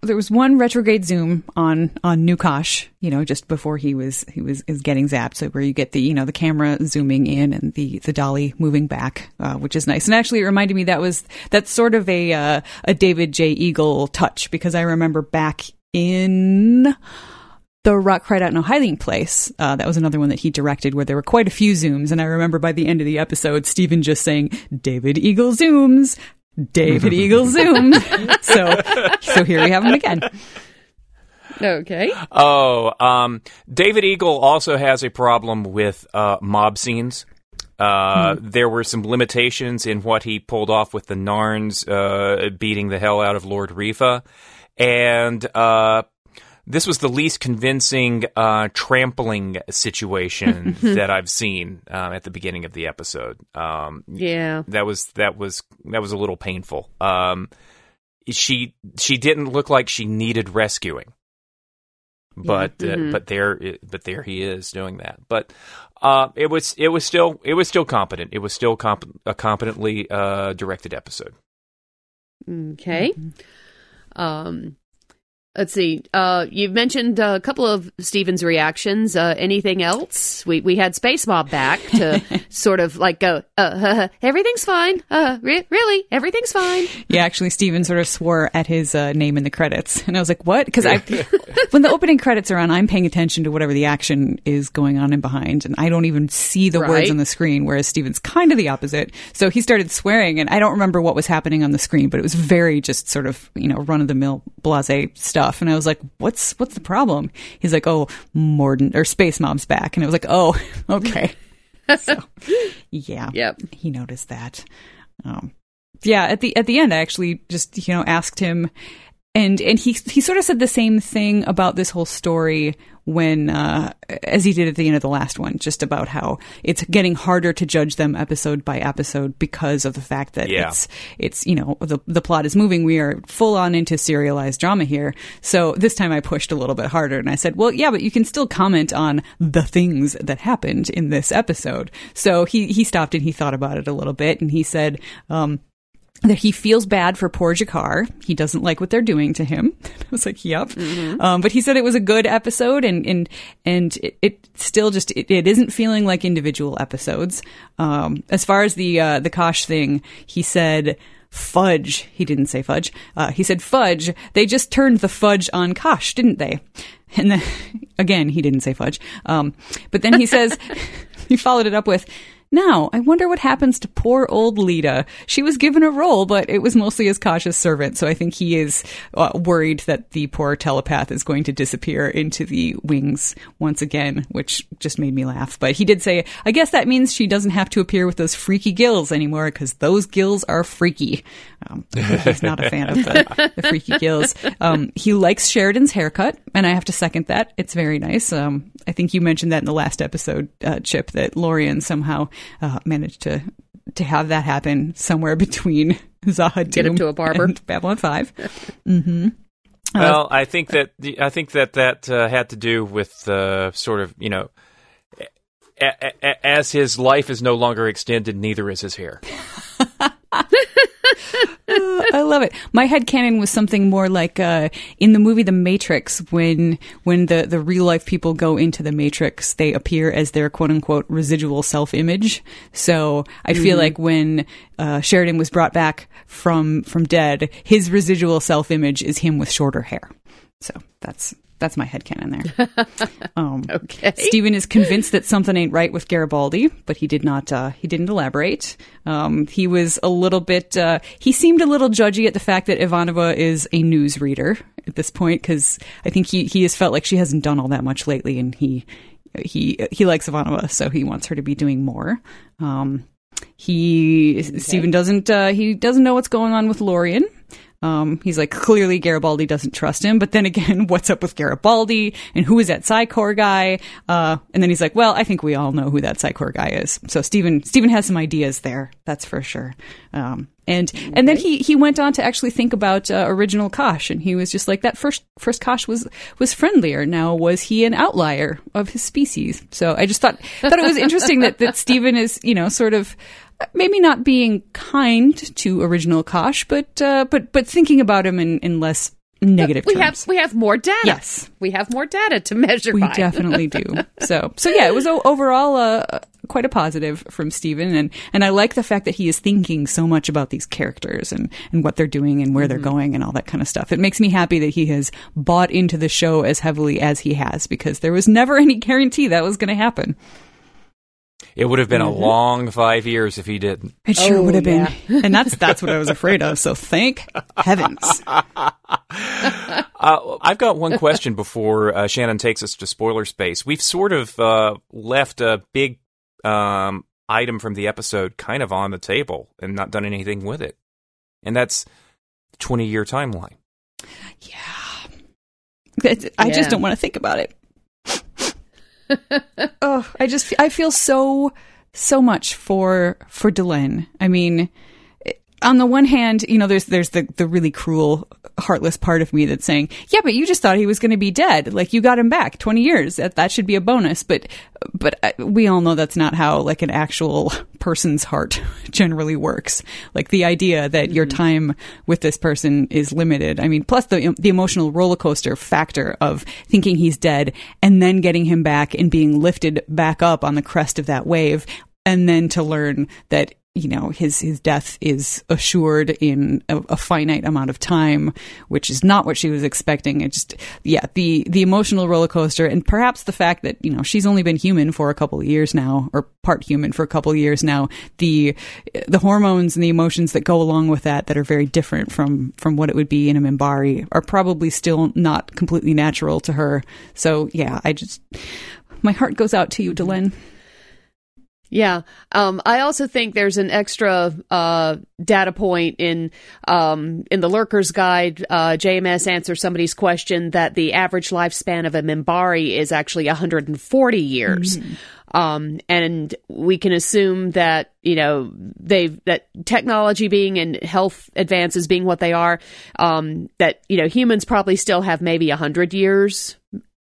There was one retrograde zoom on on New Kosh, you know, just before he was he was is getting zapped. So where you get the, you know, the camera zooming in and the, the dolly moving back, uh, which is nice. And actually, it reminded me that was that's sort of a uh, a David J. Eagle touch, because I remember back in The Rock Cried Out No Hiding Place, uh, that was another one that he directed where there were quite a few zooms. And I remember by the end of the episode, Stephen just saying, "David Eagle zooms. David Eagle zoomed." so so here we have him again. Okay. Oh, um, David Eagle also has a problem with uh, mob scenes. Uh, mm-hmm. There were some limitations in what he pulled off with the Narns uh, beating the hell out of Lord Refa. And uh, this was the least convincing uh, trampling situation that I've seen uh, at the beginning of the episode. Um, yeah, that was that was that was a little painful. Um, she she didn't look like she needed rescuing, but yeah. mm-hmm. uh, but there but there he is doing that. But uh, it was it was still it was still competent. It was still comp- a competently uh, directed episode. Okay. Mm-hmm. Um, let's see. Uh, you've mentioned a couple of Stephen's reactions. Uh, anything else? We we had Space Mob back to sort of like go, uh, everything's fine. Uh, re- really, everything's fine. Yeah, actually, Stephen sort of swore at his uh, name in the credits, and I was like, what? Because I, when the opening credits are on, I'm paying attention to whatever the action is going on in behind, and I don't even see the right. words on the screen. Whereas Stephen's kind of the opposite, so he started swearing, and I don't remember what was happening on the screen, but it was very just sort of, you know, run of the mill blasé stuff. And I was like, what's what's the problem? He's like, oh, Morden or Space Mom's back. And I was like, oh, okay. So, yeah. Yep. He noticed that. Um, yeah. At the at the end, I actually just, you know, asked him. And and he he sort of said the same thing about this whole story when uh, as he did at the end of the last one, just about how it's getting harder to judge them episode by episode because of the fact that yeah. it's it's you know the the plot is moving. We are full on into serialized drama here. So this time I pushed a little bit harder and I said, well, yeah, but you can still comment on the things that happened in this episode. So he he stopped and he thought about it a little bit, and he said, um, that he feels bad for poor G'Kar. He doesn't like what they're doing to him. I was like, yep. Mm-hmm. Um, but he said it was a good episode, and and, and it, it still just, it, it isn't feeling like individual episodes. Um, as far as the, uh, the Kosh thing, he said, fudge. He didn't say fudge. Uh, he said, fudge. They just turned the fudge on Kosh, didn't they? And then, again, he didn't say fudge. Um, but then he says, he followed it up with, now, I wonder what happens to poor old Lyta. She was given a role, but it was mostly as Kosh's servant, so I think he is uh, worried that the poor telepath is going to disappear into the wings once again, which just made me laugh. But he did say, I guess that means she doesn't have to appear with those freaky gills anymore, because those gills are freaky. Um, he's not a fan of the, the freaky gills. Um, he likes Sheridan's haircut, and I have to second that. It's very nice. Um, I think you mentioned that in the last episode, uh, Chip, that Lorien somehow... Uh, managed to to have that happen somewhere between Z'ha'dum and Babylon five. Mm-hmm. Well, uh, I think that the, I think that that uh, had to do with uh, sort of, you know, a- a- a- as his life is no longer extended, neither is his hair. Uh, I love it. My headcanon was something more like uh, in the movie The Matrix, when when the, the real life people go into the Matrix, they appear as their quote unquote residual self image. So I mm-hmm. feel like when uh, Sheridan was brought back from from dead, his residual self image is him with shorter hair. So that's that's my headcanon there. Um, okay. Stephen is convinced that something ain't right with Garibaldi, but he did not. Uh, he didn't elaborate. Um, he was a little bit. Uh, he seemed a little judgy at the fact that Ivanova is a news reader at this point, because I think he he has felt like she hasn't done all that much lately, and he he he likes Ivanova, so he wants her to be doing more. Um, he okay. Stephen doesn't. Uh, he doesn't know what's going on with Lorien. Um, he's like, clearly Garibaldi doesn't trust him. But then again, what's up with Garibaldi? And who is that Psi Corps guy? Uh, and then he's like, well, I think we all know who that Psi Corps guy is. So Stephen, Stephen has some ideas there. That's for sure. Um, And and then he, he went on to actually think about uh, original Kosh, and he was just like, that first first Kosh was, was friendlier. Now, was he an outlier of his species? So I just thought thought it was interesting that, that Stephen is, you know, sort of maybe not being kind to original Kosh, but uh, but but thinking about him in, in less negative we terms. Have, we have more data. Yes. We have more data to measure we by. We definitely do. So, so yeah, it was overall uh, quite a positive from Stephen. And, and I like the fact that he is thinking so much about these characters and, and what they're doing and where mm-hmm. they're going and all that kind of stuff. It makes me happy that he has bought into the show as heavily as he has, because there was never any guarantee that was going to happen. It would have been mm-hmm. a long five years if he didn't. It sure oh, would have yeah. been. And that's that's what I was afraid of. So thank heavens. uh, I've got one question before uh, Shannon takes us to spoiler space. We've sort of uh, left a big um, item from the episode kind of on the table and not done anything with it. And that's the twenty-year timeline. Yeah. I just yeah. don't want to think about it. Oh, I just I feel so so much for for Delenn. I mean, on the one hand, you know, there's there's the the really cruel, heartless part of me that's saying, yeah, but you just thought he was going to be dead. Like, you got him back twenty years. That that should be a bonus. But but I, we all know that's not how like an actual person's heart generally works. Like, the idea that mm-hmm. your time with this person is limited. I mean, plus the the emotional roller coaster factor of thinking he's dead and then getting him back and being lifted back up on the crest of that wave, and then to learn that, you know, his his death is assured in a, a finite amount of time, which is not what she was expecting. It just, yeah, the, the emotional roller coaster, and perhaps the fact that, you know, she's only been human for a couple of years now, or part human for a couple of years now. The the hormones and the emotions that go along with that, that are very different from, from what it would be in a Mimbari, are probably still not completely natural to her. So yeah, I just, my heart goes out to you, Delenn. Yeah. Um, I also think there's an extra uh, data point in um, in the Lurker's Guide. Uh, J M S answers somebody's question that the average lifespan of a Mimbari is actually one hundred forty years. Mm-hmm. Um, and we can assume that, you know, they've, that technology being and health advances being what they are, um, that, you know, humans probably still have maybe one hundred years.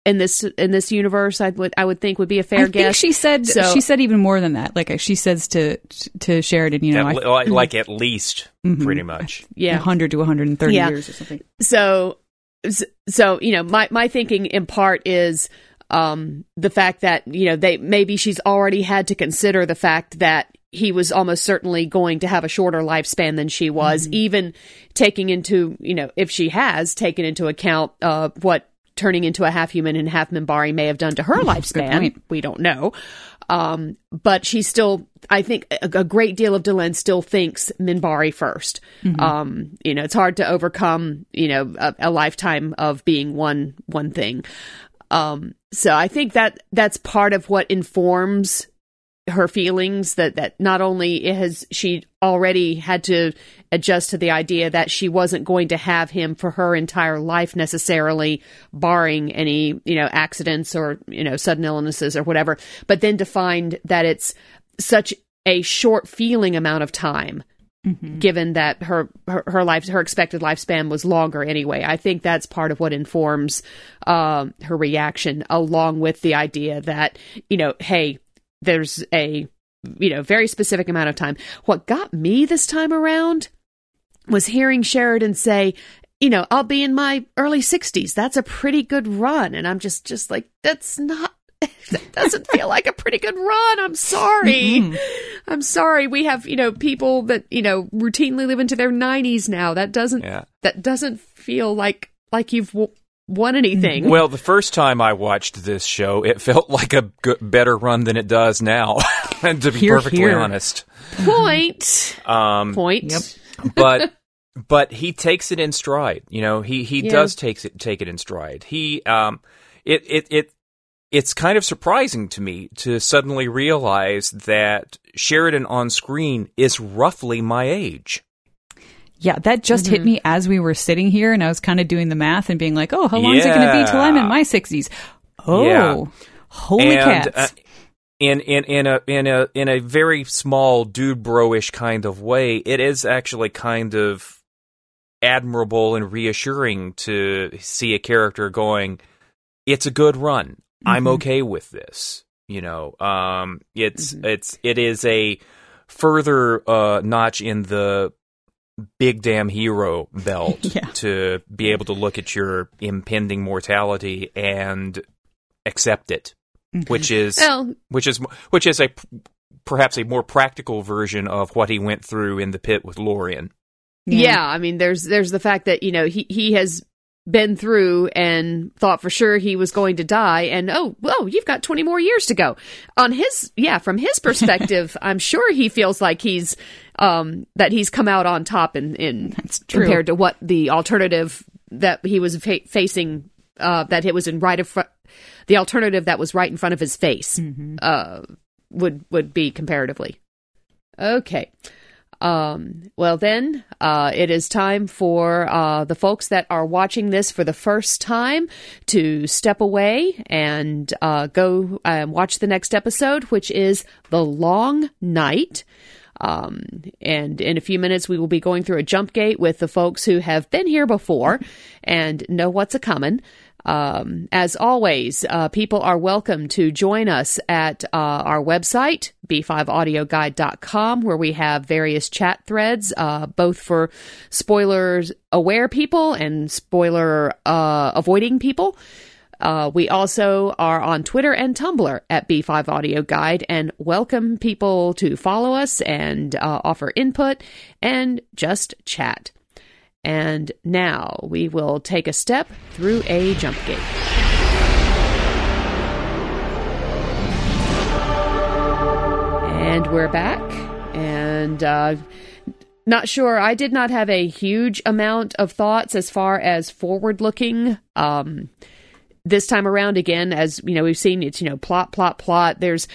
In this in this universe, I would I would think would be a fair I guess. I think she said so, she said even more than that. Like, she says to to Sheridan, you know, at, I, like at least mm-hmm. pretty much, yeah, one hundred to one hundred thirty yeah. years or something. So, so you know, my my thinking in part is um, the fact that, you know, they maybe she's already had to consider the fact that he was almost certainly going to have a shorter lifespan than she was, mm-hmm. even taking into, you know, if she has taken into account uh, what turning into a half-human and half-Mimbari may have done to her lifespan. We don't know. Um, but she still, I think a, a great deal of Delenn still thinks Mimbari first. Mm-hmm. Um, you know, it's hard to overcome, you know, a, a lifetime of being one one thing. Um, so I think that that's part of what informs her feelings, that, that not only has she already had to adjust to the idea that she wasn't going to have him for her entire life necessarily, barring any, you know, accidents or, you know, sudden illnesses or whatever, but then to find that it's such a short feeling amount of time, mm-hmm. given that her, her, her life, her expected lifespan was longer anyway. I think that's part of what informs uh, her reaction, along with the idea that, you know, hey, there's a, you know, very specific amount of time. What got me this time around was hearing Sheridan say, you know, I'll be in my early sixties. That's a pretty good run. And I'm just, just like, that's not, that doesn't feel like a pretty good run. I'm sorry. Mm-hmm. I'm sorry. We have, you know, people that, you know, routinely live into their nineties now. That doesn't, yeah. that doesn't feel like, like you've w- won anything. Well, the first time I watched this show, it felt like a good, better run than it does now. And to be here, perfectly here. honest, point, um, point. Yep. But but he takes it in stride. You know, he he yeah. does takes it take it in stride. He um, it it it it's kind of surprising to me to suddenly realize that Sheridan on screen is roughly my age. Yeah, that just mm-hmm. hit me as we were sitting here, and I was kind of doing the math and being like, oh, how long yeah. is it going to be till I'm in my sixties? Oh, yeah. Holy and, cats. Uh, in in in a in a in a very small dude bro-ish kind of way, it is actually kind of admirable and reassuring to see a character going, it's a good run. Mm-hmm. I'm okay with this. You know, um, it's mm-hmm. it's it is a further uh, notch in the big damn hero belt yeah. to be able to look at your impending mortality and accept it, mm-hmm. which is well, which is which is a perhaps a more practical version of what he went through in the pit with Lorien. Yeah. yeah, I mean, there's there's the fact that, you know, he he has been through and thought for sure he was going to die, and oh, whoa, you've got twenty more years to go. On his, yeah, from his perspective, I'm sure he feels like he's um, that he's come out on top in, in That's true. compared to what the alternative that he was fa- facing, uh, that it was in right of fr- the alternative that was right in front of his face mm-hmm. uh, would would be comparatively. Okay. Um, well, then, uh, it is time for uh, the folks that are watching this for the first time to step away and uh, go and watch the next episode, which is The Long Night. Um, and in a few minutes, we will be going through a jump gate with the folks who have been here before and know what's a-coming. Um, as always, uh, people are welcome to join us at uh, our website, b five audio guide dot com, where we have various chat threads, uh, both for spoilers-aware people and spoiler-avoiding uh, people. Uh, we also are on Twitter and Tumblr at b five audio guide and welcome people to follow us and uh, offer input and just chat. And now we will take a step through a jump gate. And we're back. And uh, not sure. I did not have a huge amount of thoughts as far as forward-looking. Um, this time around, again, as you know, we've seen it's you know plot, plot, plot. There's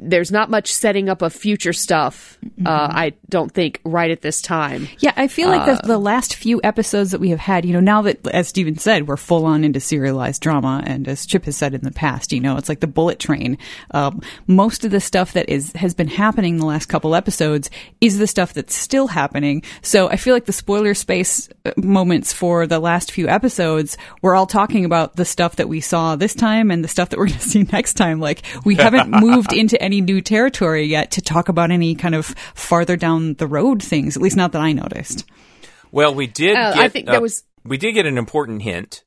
there's not much setting up of future stuff, mm-hmm. uh, I don't think, right at this time. Yeah, I feel like uh, the, the last few episodes that we have had, you know, now that, as Steven said, we're full on into serialized drama, and as Chip has said in the past, you know, it's like the bullet train. Um, most of the stuff that is has been happening the last couple episodes is the stuff that's still happening. So I feel like the spoiler space moments for the last few episodes, we're all talking about the stuff that we saw this time and the stuff that we're going to see next time. Like, we haven't moved into any new territory yet to talk about any kind of farther down the road things, at least not that I noticed. Well, we did uh, get, I think there uh, was we did get an important hint.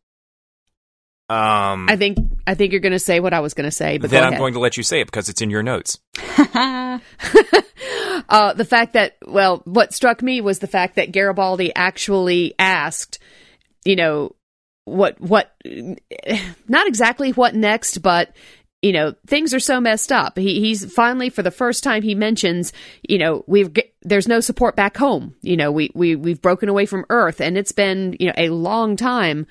Um I think I think you're going to say what I was going to say, but then I'm going to let you say it because it's in your notes. uh the fact that well, what struck me was the fact that Garibaldi actually asked, you know, what what not exactly what next, but you know, things are so messed up. He, he's finally, for the first time, he mentions, you know, we've g- there's no support back home. You know, we, we, we've broken away from Earth, and it's been, you know, a long time,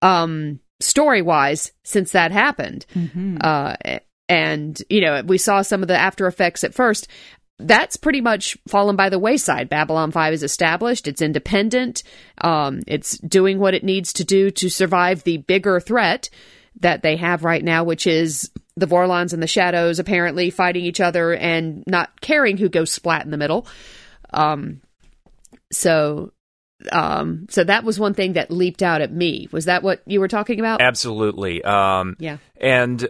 um, story-wise, since that happened. Mm-hmm. Uh, and, you know, we saw some of the after effects at first. That's pretty much fallen by the wayside. Babylon five is established. It's independent. Um, it's doing what it needs to do to survive the bigger threat that they have right now, which is the Vorlons and the Shadows apparently fighting each other and not caring who goes splat in the middle. Um, so, um, so that was one thing that leaped out at me. Was that what you were talking about? Absolutely. Um, yeah. And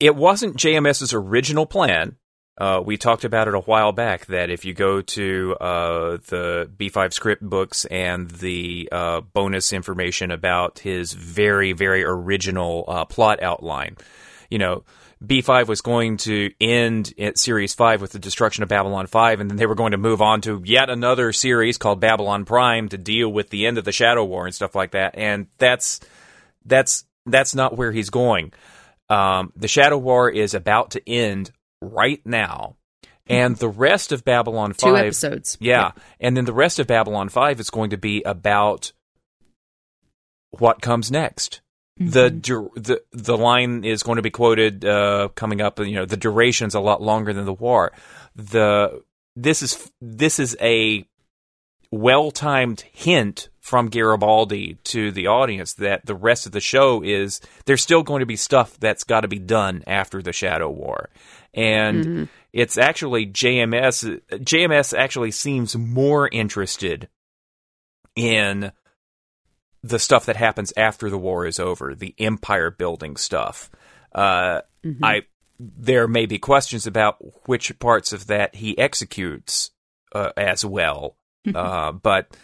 it wasn't J M S's original plan. Uh, we talked about it a while back that if you go to uh, the B five script books and the uh, bonus information about his very, very original uh, plot outline, you know, B five was going to end at Series five with the destruction of Babylon five, and then they were going to move on to yet another series called Babylon Prime to deal with the end of the Shadow War and stuff like that. And that's that's that's not where he's going. Um, the Shadow War is about to end right now, and the rest of Babylon five, two episodes, yeah, yeah, and then the rest of Babylon five is going to be about what comes next. Mm-hmm. the the the line is going to be quoted uh, coming up. You know, the duration's a lot longer than the war. The this is this is a well timed hint from Garibaldi to the audience that the rest of the show is, there's still going to be stuff that's got to be done after the Shadow War. And mm-hmm. it's actually J M S. J M S actually seems more interested in the stuff that happens after the war is over, the empire building stuff. Uh, mm-hmm. I there may be questions about which parts of that he executes uh, as well. uh, but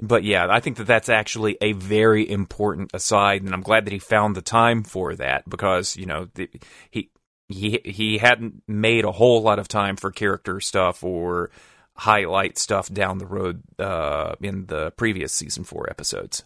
but yeah, I think that that's actually a very important aside, and I'm glad that he found the time for that, because you know the, he he he hadn't made a whole lot of time for character stuff or highlight stuff down the road uh, in the previous season four episodes.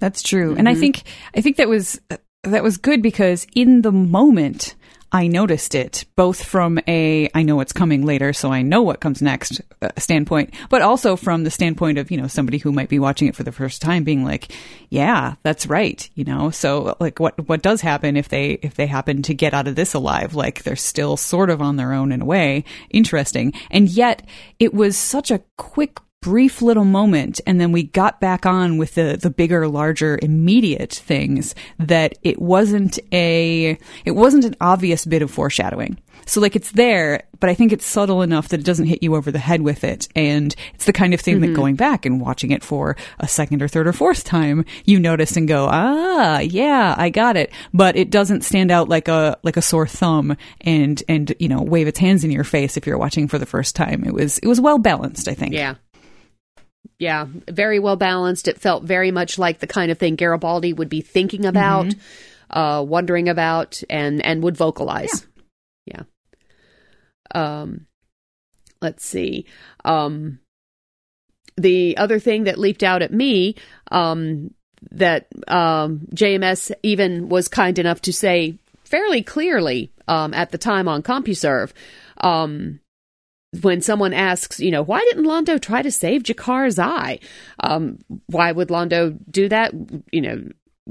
That's true, mm-hmm. and I think I think that was that was good, because in the moment I noticed it, both from a I know what's coming later, so I know what comes next uh, standpoint, but also from the standpoint of you know somebody who might be watching it for the first time, being like, yeah, that's right, you know. So like, what what does happen if they if they happen to get out of this alive? Like they're still sort of on their own in a way. Interesting, and yet it was such a quick, brief little moment, and then we got back on with the the bigger, larger, immediate things, that it wasn't a it wasn't an obvious bit of foreshadowing. So like it's there, but I think it's subtle enough that it doesn't hit you over the head with it, and it's the kind of thing mm-hmm. that going back and watching it for a second or third or fourth time, you notice and go, ah, yeah, I got it. But it doesn't stand out like a like a sore thumb and and you know wave its hands in your face if you're watching for the first time. It was it was well balanced, I think. Yeah. Yeah, very well balanced. It felt very much like the kind of thing Garibaldi would be thinking about, mm-hmm. uh, wondering about, and, and would vocalize. Yeah. yeah. Um, let's see. Um, the other thing that leaped out at me um, that um, J M S even was kind enough to say fairly clearly um, at the time on CompuServe, um when someone asks, you know, why didn't Londo try to save G'Kar's eye? Um, why would Londo do that? You know,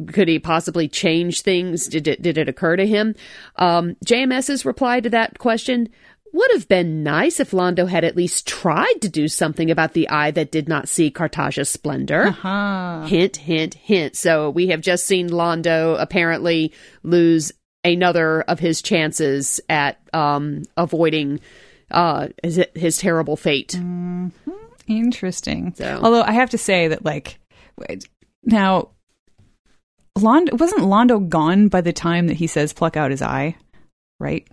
could he possibly change things? Did it, did it occur to him? Um, J M S's reply to that question would have been nice if Londo had at least tried to do something about the eye that did not see Cartagia's splendor. Uh-huh. Hint, hint, hint. So we have just seen Londo apparently lose another of his chances at um, avoiding Uh, is it his terrible fate? Mm-hmm. Interesting. So. Although I have to say that, like, now, Londo, wasn't Londo gone by the time that he says pluck out his eye, right?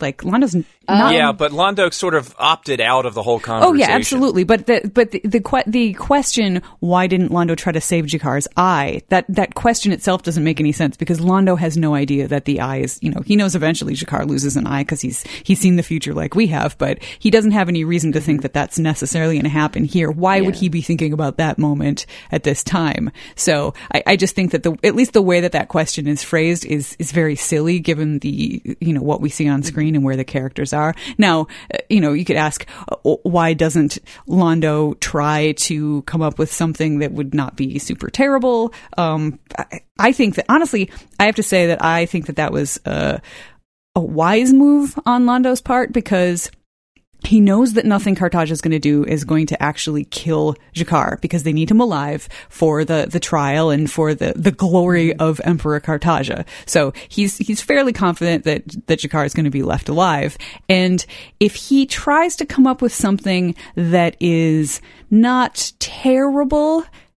Like Londo's not... yeah, but Londo sort of opted out of the whole conversation. Oh yeah, absolutely. But the but the the, que- the question, why didn't Londo try to save G'Kar's eye? That that question itself doesn't make any sense, because Londo has no idea that the eye is. You know, he knows eventually G'Kar loses an eye because he's he's seen the future like we have, but he doesn't have any reason to think that that's necessarily going to happen here. Why yeah. would he be thinking about that moment at this time? So I, I just think that the at least the way that that question is phrased is is very silly, given the you know what we see on screen and where the characters are. Now, you know, you could ask, uh, why doesn't Londo try to come up with something that would not be super terrible? Um, I, I think that, honestly, I have to say that I think that that was uh, a wise move on Londo's part, because he knows that nothing Cartagia is going to do is going to actually kill G'Kar, because they need him alive for the, the trial and for the, the glory of Emperor Cartagia. So he's he's fairly confident that, that G'Kar is going to be left alive. And if he tries to come up with something that is not terrible,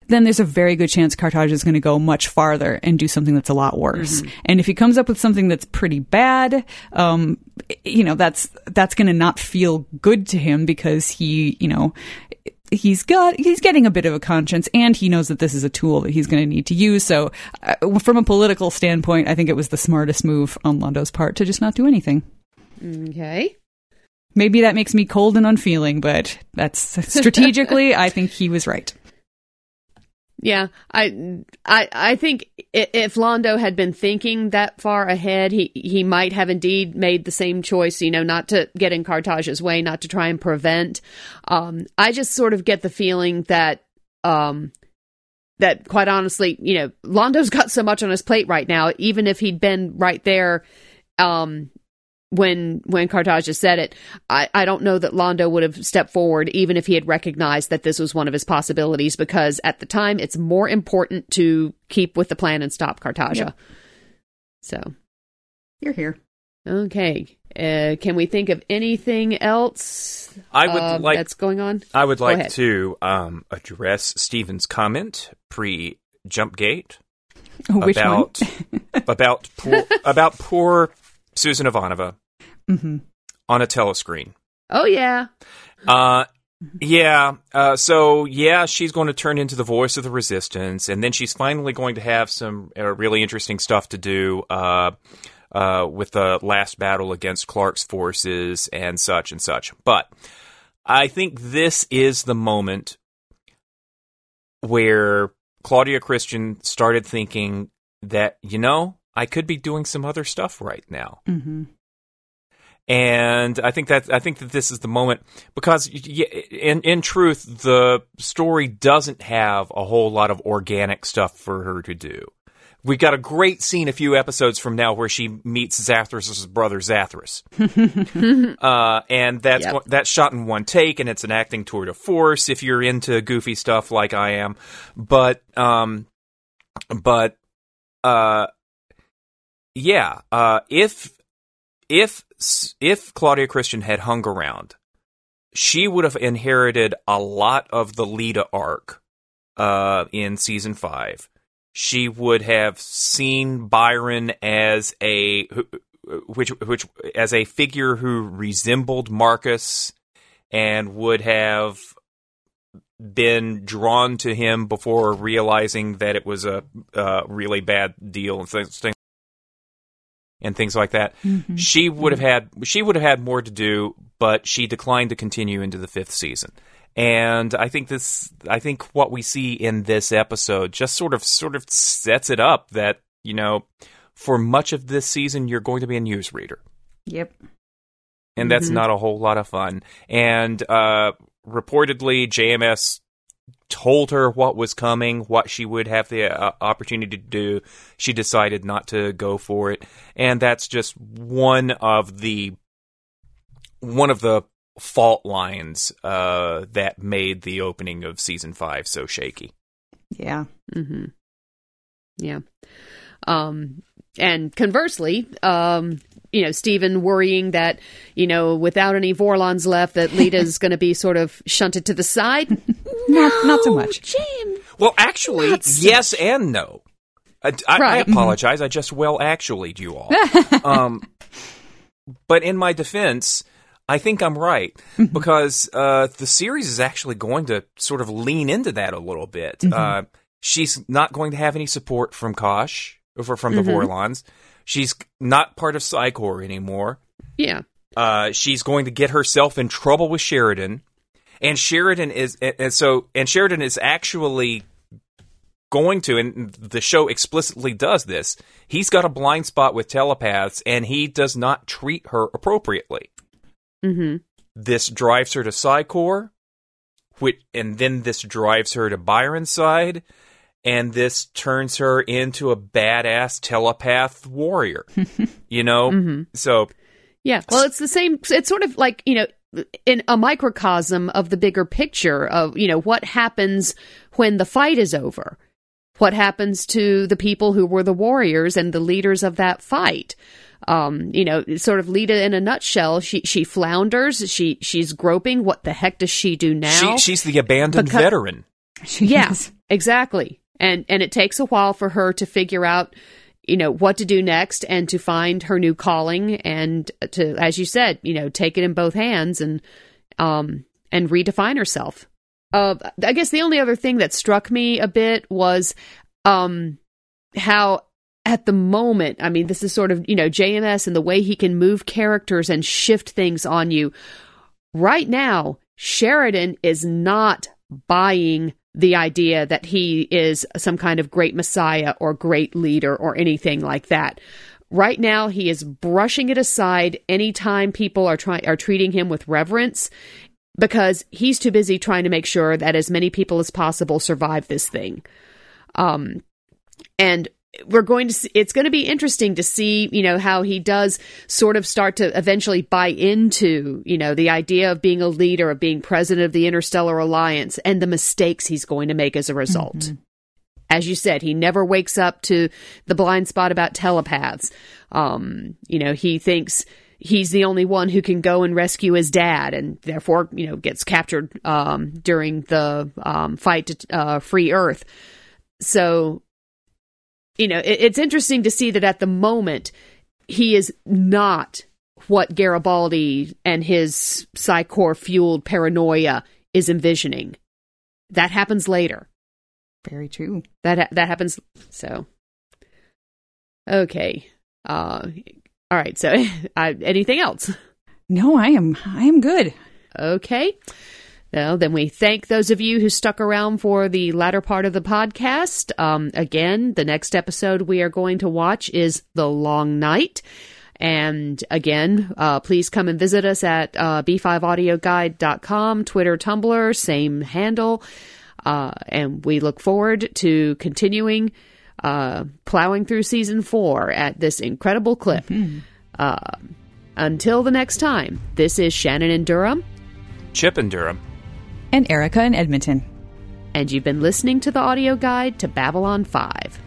then there's a very good chance Cartagia is going to go much farther and do something that's a lot worse. Mm-hmm. And if he comes up with something that's pretty bad, um, you know, that's that's going to not feel good to him, because he, you know, he's got he's getting a bit of a conscience, and he knows that this is a tool that he's going to need to use. So, uh, from a political standpoint, I think it was the smartest move on Londo's part to just not do anything. Okay. Maybe that makes me cold and unfeeling, but that's strategically, I think he was right. Yeah, I, I, I think if Londo had been thinking that far ahead, he, he might have indeed made the same choice, you know, not to get in Cartagia's way, not to try and prevent. Um, I just sort of get the feeling that, um, that quite honestly, you know, Londo's got so much on his plate right now, even if he'd been right there, um, when when Cartagia said it, I, I don't know that Londo would have stepped forward even if he had recognized that this was one of his possibilities, because at the time it's more important to keep with the plan and stop Cartagia. Yep. So. You're here. Okay. Uh, can we think of anything else I would uh, like, that's going on? I would like to um, address Stephen's comment pre-Jumpgate. Oh, which about, one? about, poor, about poor Susan Ivanova mm-hmm. on a telescreen. Oh, yeah. Uh, yeah. Uh, so, yeah, she's going to turn into the voice of the resistance, and then she's finally going to have some uh, really interesting stuff to do uh Uh, with the last battle against Clark's forces and such and such. But I think this is the moment where Claudia Christian started thinking that, you know, I could be doing some other stuff right now. Mm-hmm. And I think that I think that this is the moment, because in in truth, the story doesn't have a whole lot of organic stuff for her to do. We got a great scene a few episodes from now where she meets Zathras' brother Zathras, uh, and that's yep. that's shot in one take, and it's an acting tour de force if you're into goofy stuff like I am. But, um, but, uh, yeah, uh, if if if Claudia Christian had hung around, she would have inherited a lot of the Lyta arc uh, in season five. She would have seen Byron as a which which as a figure who resembled Marcus, and would have been drawn to him before realizing that it was a uh, really bad deal and things and things like that. Mm-hmm. She would have had she would have had more to do, but she declined to continue into the fifth season. And I think this, I think what we see in this episode just sort of, sort of sets it up that, you know, for much of this season, you're going to be a newsreader. Yep. And mm-hmm. that's not a whole lot of fun. And uh, reportedly, J M S told her what was coming, what she would have the uh, opportunity to do. She decided not to go for it. And that's just one of the, one of the, fault lines uh, that made the opening of season five so shaky. Yeah. Mm-hmm. Yeah. Um, and conversely, um, you know, Stephen worrying that, you know, without any Vorlons left, that Lita's going to be sort of shunted to the side. no, not, not so much. Jim, well, actually, so- yes and no. I, I, right. I apologize. Mm-hmm. I just well actually'd you all. um, but in my defense, I think I'm right, because uh, the series is actually going to sort of lean into that a little bit. Mm-hmm. Uh, she's not going to have any support from Kosh, or from the mm-hmm. Vorlons. She's not part of Psi Corps anymore. Yeah. Uh, she's going to get herself in trouble with Sheridan. And Sheridan is and so and Sheridan is actually going to, and the show explicitly does this, he's got a blind spot with telepaths, and he does not treat her appropriately. Mm-hmm. This drives her to Psi Corps, which, and then this drives her to Byron's side, and this turns her into a badass telepath warrior. You know, mm-hmm. so yeah. Well, it's the same. It's sort of like, you know, in a microcosm of the bigger picture of, you know, what happens when the fight is over. What happens to the people who were the warriors and the leaders of that fight? Um, you know, sort of Lyta in a nutshell. She she flounders. She she's groping. What the heck does she do now? She, she's the abandoned because, veteran. Yes, yeah, exactly. And and it takes a while for her to figure out, you know, what to do next, and to find her new calling, and to, as you said, you know, take it in both hands and um and redefine herself. Uh, I guess the only other thing that struck me a bit was um, how at the moment, I mean, this is sort of, you know, J M S and the way he can move characters and shift things on you. Right now, Sheridan is not buying the idea that he is some kind of great messiah or great leader or anything like that. Right now, he is brushing it aside anytime people are trying are treating him with reverence, because he's too busy trying to make sure that as many people as possible survive this thing. Um, and we're going to see, it's going to be interesting to see, you know, how he does sort of start to eventually buy into, you know, the idea of being a leader, of being president of the Interstellar Alliance, and the mistakes he's going to make as a result. Mm-hmm. As you said, he never wakes up to the blind spot about telepaths. Um, you know, he thinks he's the only one who can go and rescue his dad, and therefore, you know, gets captured um, during the um, fight to uh, free Earth. So, you know, it, it's interesting to see that at the moment, he is not what Garibaldi and his Psi Corps fueled paranoia is envisioning. That happens later. Very true. That ha- that happens. So, okay. Uh, all right. So, I, anything else? No, I am. I am good. Okay. Well, then we thank those of you who stuck around for the latter part of the podcast. Um, again, the next episode we are going to watch is The Long Night. And again, uh, please come and visit us at uh, b five audio guide dot com, Twitter, Tumblr, same handle. Uh, and we look forward to continuing uh, plowing through season four at this incredible clip. Mm-hmm. Uh, until the next time, this is Shannon in Durham, Chip in Durham, and Erica in Edmonton. And you've been listening to the audio guide to Babylon five.